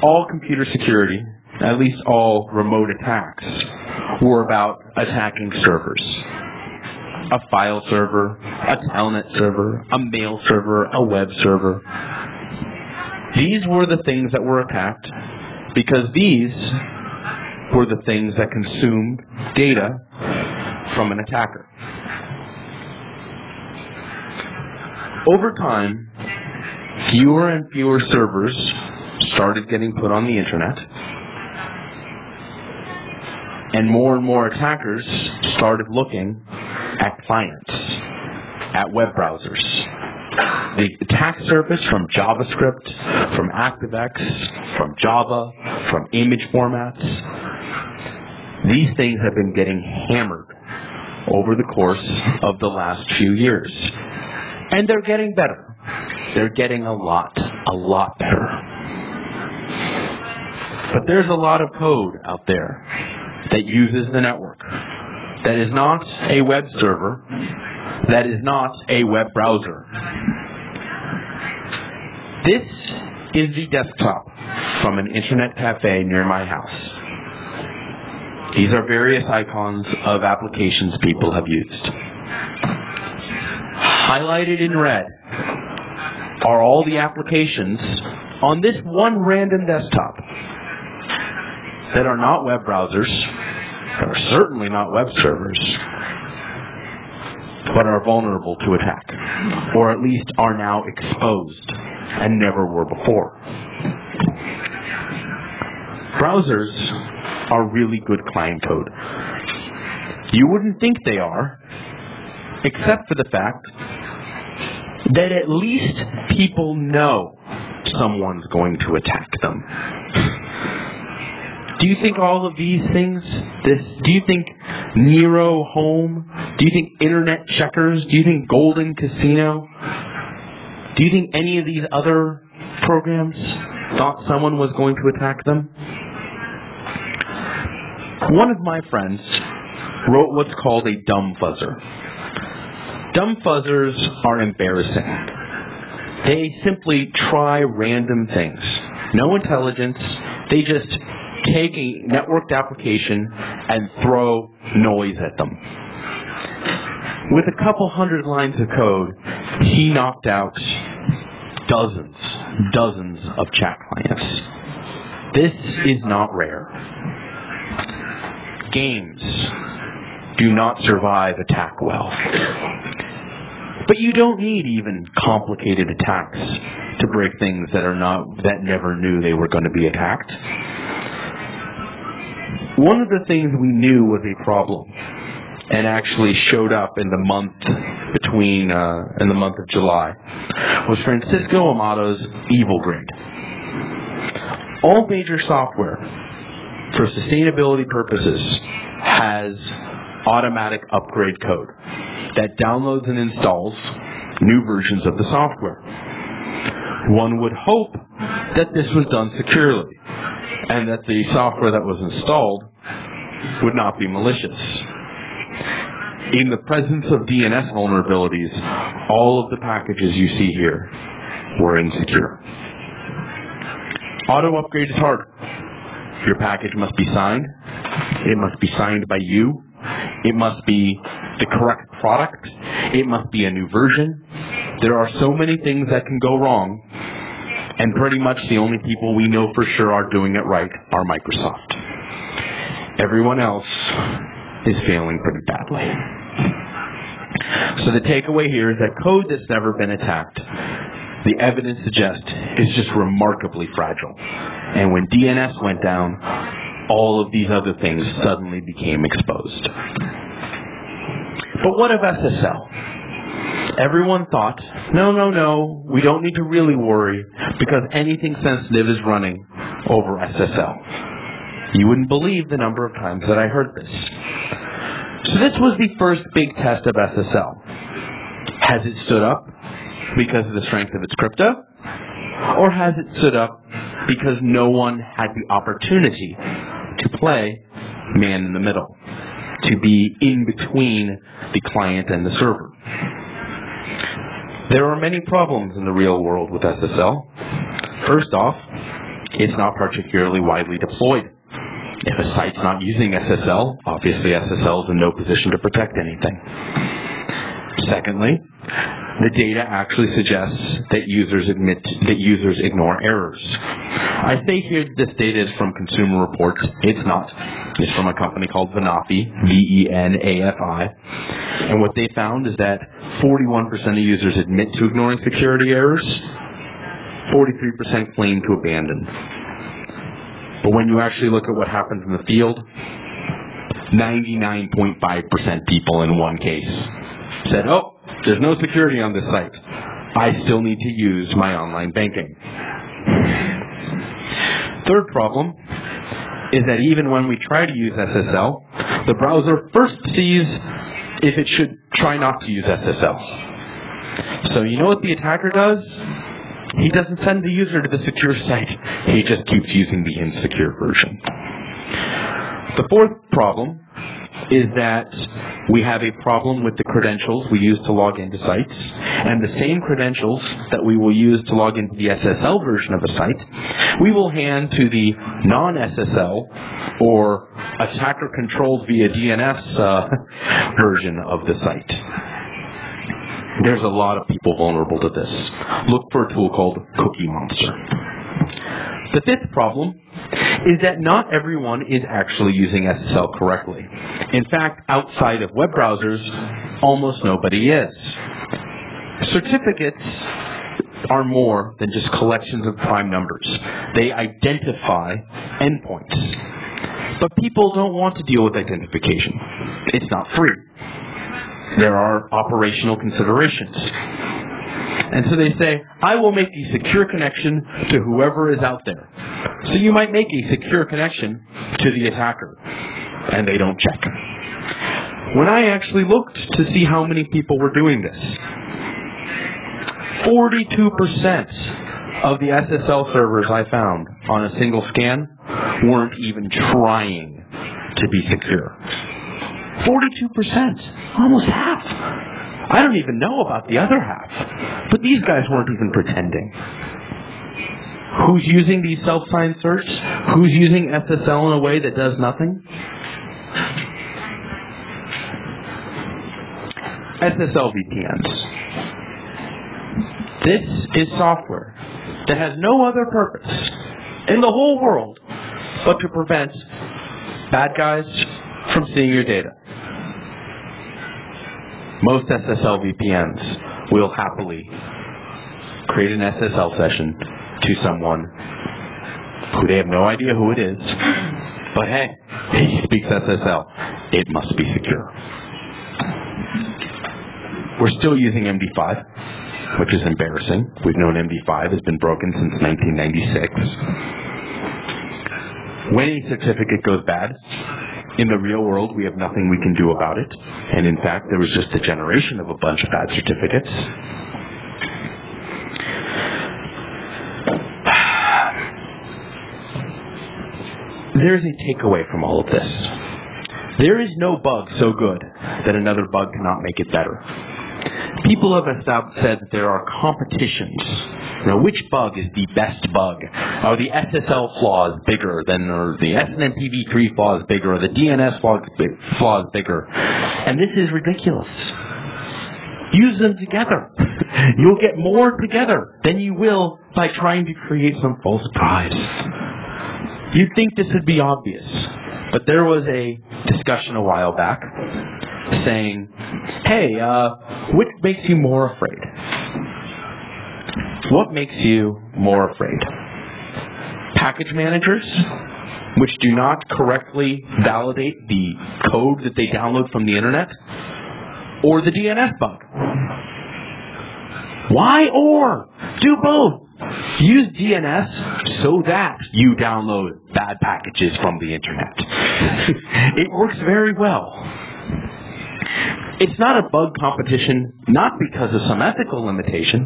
all computer security, at least all remote attacks, were about attacking servers. A file server, a telnet server, a mail server, a web server. These were the things that were attacked because these were the things that consumed data from an attacker. Over time, fewer and fewer servers started getting put on the internet, and more attackers started looking at clients, at web browsers. The attack surface from JavaScript, from ActiveX, from Java, from image formats. These things have been getting hammered over the course of the last few years. And they're getting better. They're getting a lot better. But there's a lot of code out there that uses the network, that is not a web server, that is not a web browser. This is the desktop from an internet cafe near my house. These are various icons of applications people have used. Highlighted in red are all the applications on this one random desktop that are not web browsers, are certainly not web servers, but are vulnerable to attack, or at least are now exposed and never were before. Browsers are really good client code. You wouldn't think they are, except for the fact that at least people know someone's going to attack them. Do you think all of these things, do you think Nero Home, do you think Internet Checkers, do you think Golden Casino, do you think any of these other programs thought someone was going to attack them? One of my friends wrote what's called a dumb fuzzer. Dumb fuzzers are embarrassing. They simply try random things. No intelligence. They just take a networked application and throw noise at them. With a couple hundred lines of code, he knocked out dozens of chat clients. This is not rare. Games do not survive attack well. But you don't need even complicated attacks to break things that are that never knew they were going to be attacked. One of the things we knew was a problem, and actually showed up in the month in the month of July, was Francisco Amato's Evilgrade. All major software, for sustainability purposes, has automatic upgrade code that downloads and installs new versions of the software. One would hope that this was done securely, and that the software that was installed would not be malicious. In the presence of DNS vulnerabilities, all of the packages you see here were insecure. Auto upgrade is hard. Your package must be signed. It must be signed by you. It must be the correct product. It must be a new version. There are so many things that can go wrong, and pretty much the only people we know for sure are doing it right are Microsoft. Everyone else is failing pretty badly. So the takeaway here is that code that's never been attacked, the evidence suggests, is just remarkably fragile. And when DNS went down, all of these other things suddenly became exposed. But what of SSL? Everyone thought, no, we don't need to really worry because anything sensitive is running over SSL. You wouldn't believe the number of times that I heard this. So this was the first big test of SSL. Has it stood up because of the strength of its crypto? Or has it stood up because no one had the opportunity to play man in the middle, to be in between the client and the server? There are many problems in the real world with SSL. First off, it's not particularly widely deployed. If a site's not using SSL, obviously SSL is in no position to protect anything. Secondly, the data actually suggests that users ignore errors. I say here this data is from Consumer Reports. It's not. It's from a company called Venafi, V-E-N-A-F-I. And what they found is that 41% of users admit to ignoring security errors, 43% claim to abandon. But when you actually look at what happens in the field, 99.5% people in one case said, oh, there's no security on this site. I still need to use my online banking. Third problem is that even when we try to use SSL, the browser first sees if it should try not to use SSL. So you know what the attacker does? He doesn't send the user to the secure site. He just keeps using the insecure version. The fourth problem is that we have a problem with the credentials we use to log into sites, and the same credentials that we will use to log into the SSL version of a site, we will hand to the non-SSL or attacker controlled via DNS version of the site. There's a lot of people vulnerable to this. Look for a tool called Cookie Monster. The fifth problem is that not everyone is actually using SSL correctly. In fact, outside of web browsers, almost nobody is. Certificates are more than just collections of prime numbers. They identify endpoints. But people don't want to deal with identification. It's not free. There are operational considerations. And so they say, I will make a secure connection to whoever is out there. So you might make a secure connection to the attacker, and they don't check. When I actually looked to see how many people were doing this, 42% of the SSL servers I found on a single scan weren't even trying to be secure. 42%, almost half. I don't even know about the other half, but these guys weren't even pretending. Who's using these self-signed certs? Who's using SSL in a way that does nothing? SSL VPNs. This is software that has no other purpose in the whole world but to prevent bad guys from seeing your data. Most SSL VPNs will happily create an SSL session to someone who they have no idea who it is, but hey, he speaks SSL. It must be secure. We're still using MD5. Which is embarrassing. We've known MD5 has been broken since 1996. When a certificate goes bad, in the real world we have nothing we can do about it. And in fact, there was just a generation of a bunch of bad certificates. There's a takeaway from all of this. There is no bug so good that another bug cannot make it better. People have said that there are competitions. Now, which bug is the best bug? Are the SSL flaws bigger than, or the SNMPv3 flaws bigger, or the DNS flaws bigger? And this is ridiculous. Use them together. You'll get more together than you will by trying to create some false prize. You'd think this would be obvious, but there was a discussion a while back saying, hey, which makes you more afraid? What makes you more afraid? Package managers, which do not correctly validate the code that they download from the internet, or the DNS bug? Why or? Do both. Use DNS so that you download bad packages from the internet. It works very well. It's not a bug competition, not because of some ethical limitation,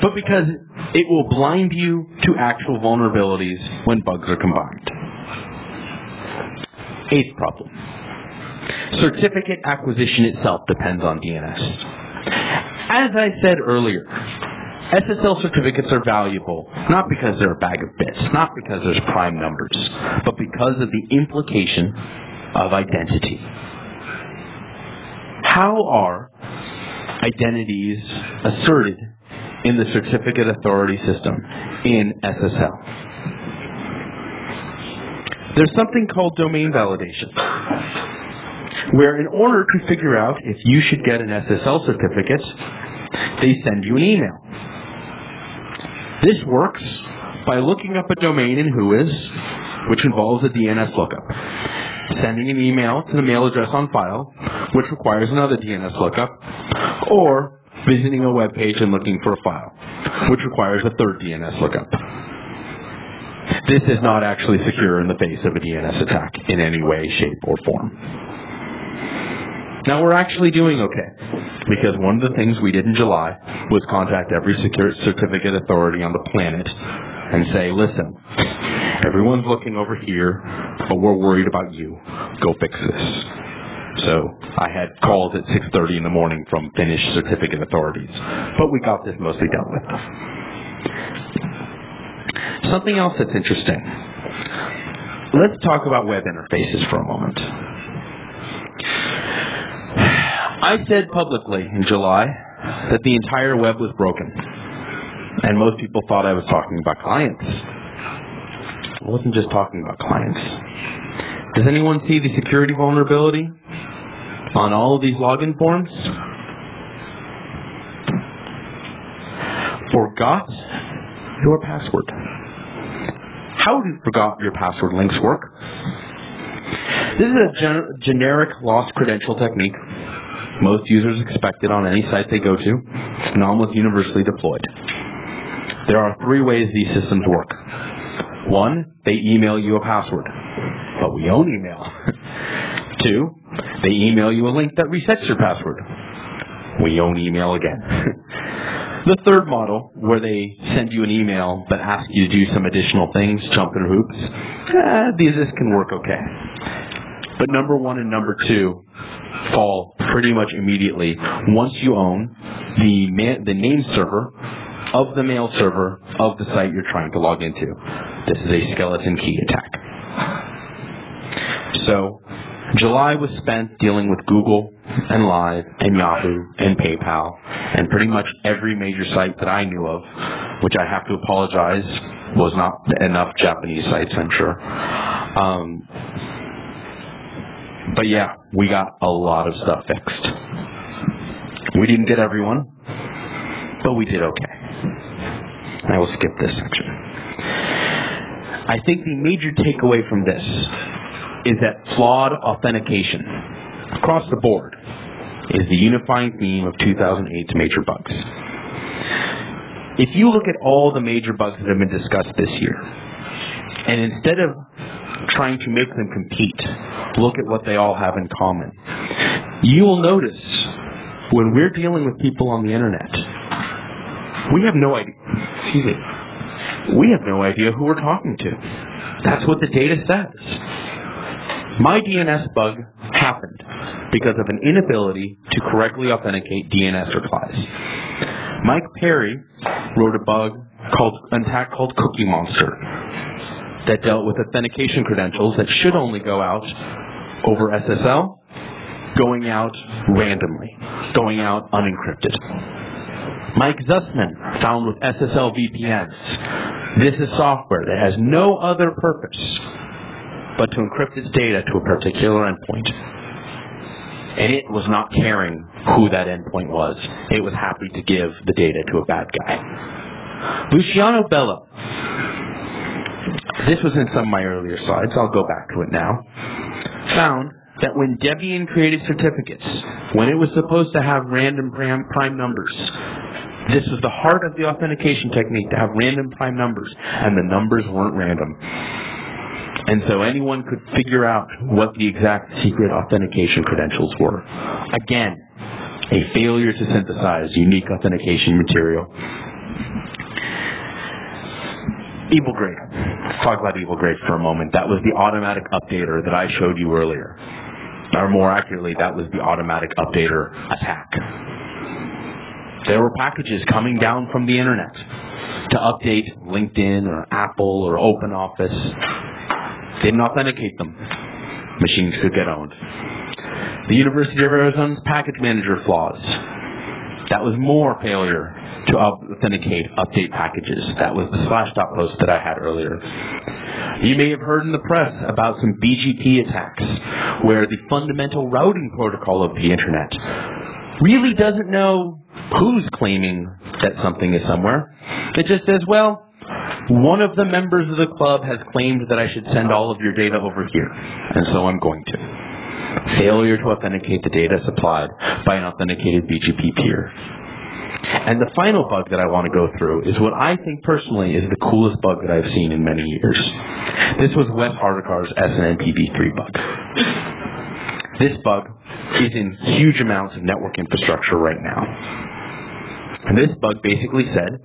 but because it will blind you to actual vulnerabilities when bugs are combined. Eighth problem. Certificate acquisition itself depends on DNS. As I said earlier, SSL certificates are valuable, not because they're a bag of bits, not because there's prime numbers, but because of the implication of identity. How are identities asserted in the certificate authority system in SSL? There's something called domain validation, where in order to figure out if you should get an SSL certificate, they send you an email. This works by looking up a domain in WHOIS, which involves a DNS lookup, sending an email to the mail address on file, which requires another DNS lookup, or visiting a web page and looking for a file, which requires a third DNS lookup. This is not actually secure in the face of a DNS attack in any way, shape, or form. Now, we're actually doing okay, because one of the things we did in July was contact every secure certificate authority on the planet and say, listen, everyone's looking over here, but we're worried about you. Go fix this. So I had calls at 6:30 in the morning from Finnish certificate authorities, but we got this mostly dealt with. Something else that's interesting. Let's talk about web interfaces for a moment. I said publicly in July that the entire web was broken, and most people thought I was talking about clients. wasn't just talking about clients. Does anyone see the security vulnerability on all of these login forms? Forgot your password. How do forgot your password links work? This is a generic lost credential technique most users expect it on any site they go to. It's almost universally deployed. There are three ways these systems work. One, they email you a password, but we own email. Two, they email you a link that resets your password. We own email again. The third model, where they send you an email but ask you to do some additional things, jump through hoops, this can work okay. But number one and number two fall pretty much immediately once you own the name server of the mail server of the site you're trying to log into. This is a skeleton key attack. So July was spent dealing with Google and Live and Yahoo and PayPal and pretty much every major site that I knew of, which I have to apologize was not enough Japanese sites, I'm sure. But yeah, we got a lot of stuff fixed. We didn't get everyone, but we did okay. I will skip this section. I think the major takeaway from this is that flawed authentication across the board is the unifying theme of 2008's major bugs. If you look at all the major bugs that have been discussed this year, and instead of trying to make them compete, look at what they all have in common. You will notice when we're dealing with people on the internet, we have no idea, we have no idea who we're talking to. That's what the data says. My DNS bug happened because of an inability to correctly authenticate DNS replies. Mike Perry wrote a bug called Cookie Monster that dealt with authentication credentials that should only go out over SSL, going out randomly, going out unencrypted. Mike Zussman found with SSL VPNs, this is software that has no other purpose but to encrypt its data to a particular endpoint. And it was not caring who that endpoint was. It was happy to give the data to a bad guy. Luciano Bello. This was in some of my earlier slides. I'll go back to it now. Found that when Debian created certificates, when it was supposed to have random prime numbers, this was the heart of the authentication technique, to have random prime numbers, and the numbers weren't random. And so anyone could figure out what the exact secret authentication credentials were. Again, a failure to synthesize unique authentication material. Evilgrade. Talk about Evilgrade for a moment. That was the automatic updater that I showed you earlier. Or more accurately, that was the automatic updater attack. There were packages coming down from the internet to update LinkedIn or Apple or OpenOffice. Didn't authenticate them. Machines could get owned. The University of Arizona's package manager flaws. That was more failure to authenticate update packages. That was the Slashdot post that I had earlier. You may have heard in the press about some BGP attacks where the fundamental routing protocol of the internet really doesn't know who's claiming that something is somewhere. It just says, well, one of the members of the club has claimed that I should send all of your data over here, and so I'm going to. Failure to authenticate the data supplied by an authenticated BGP peer. And the final bug that I want to go through is what I think personally is the coolest bug that I've seen in many years. This was Wes Hardikar's SNMPv3 bug. This bug is in huge amounts of network infrastructure right now. And this bug basically said,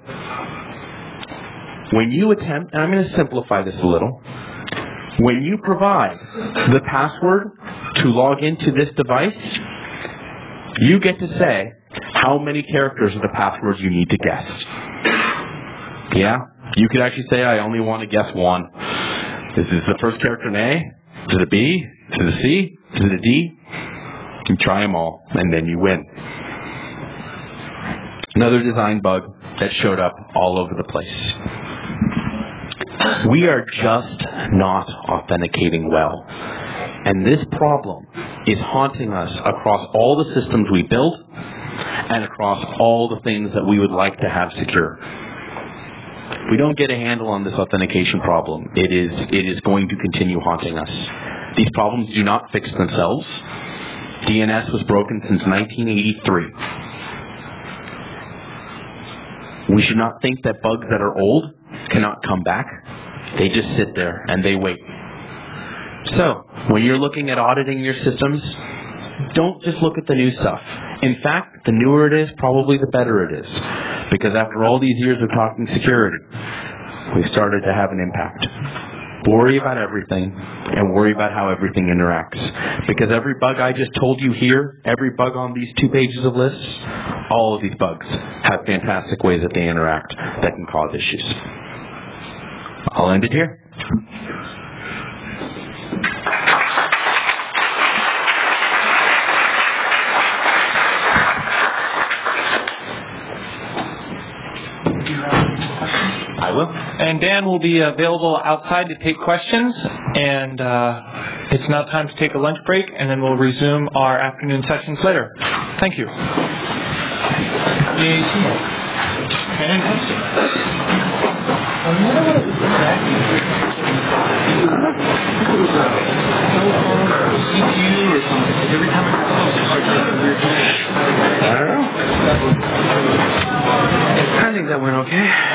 when you attempt, and I'm going to simplify this a little, when you provide the password to log into this device, you get to say how many characters are the passwords you need to guess. Yeah? You could actually say, I only want to guess one. Is this the first character an A? Is it a B? Is it a C? Is it a D? You try them all, and then you win. Another design bug that showed up all over the place. We are just not authenticating well. And this problem is haunting us across all the systems we build and across all the things that we would like to have secure. We don't get a handle on this authentication problem. It is going to continue haunting us. These problems do not fix themselves. DNS was broken since 1983. We should not think that bugs that are old cannot come back. They just sit there and they wait. So, when you're looking at auditing your systems, don't just look at the new stuff. In fact, the newer it is, probably the better it is. Because after all these years of talking security, we've started to have an impact. Worry about everything, and worry about how everything interacts. Because every bug I just told you here, every bug on these 2 pages of lists, all of these bugs have fantastic ways that they interact that can cause issues. I'll end it here. And Dan will be available outside to take questions, and it's now time to take a lunch break, and then we'll resume our afternoon sessions later. Thank you. I think that went okay.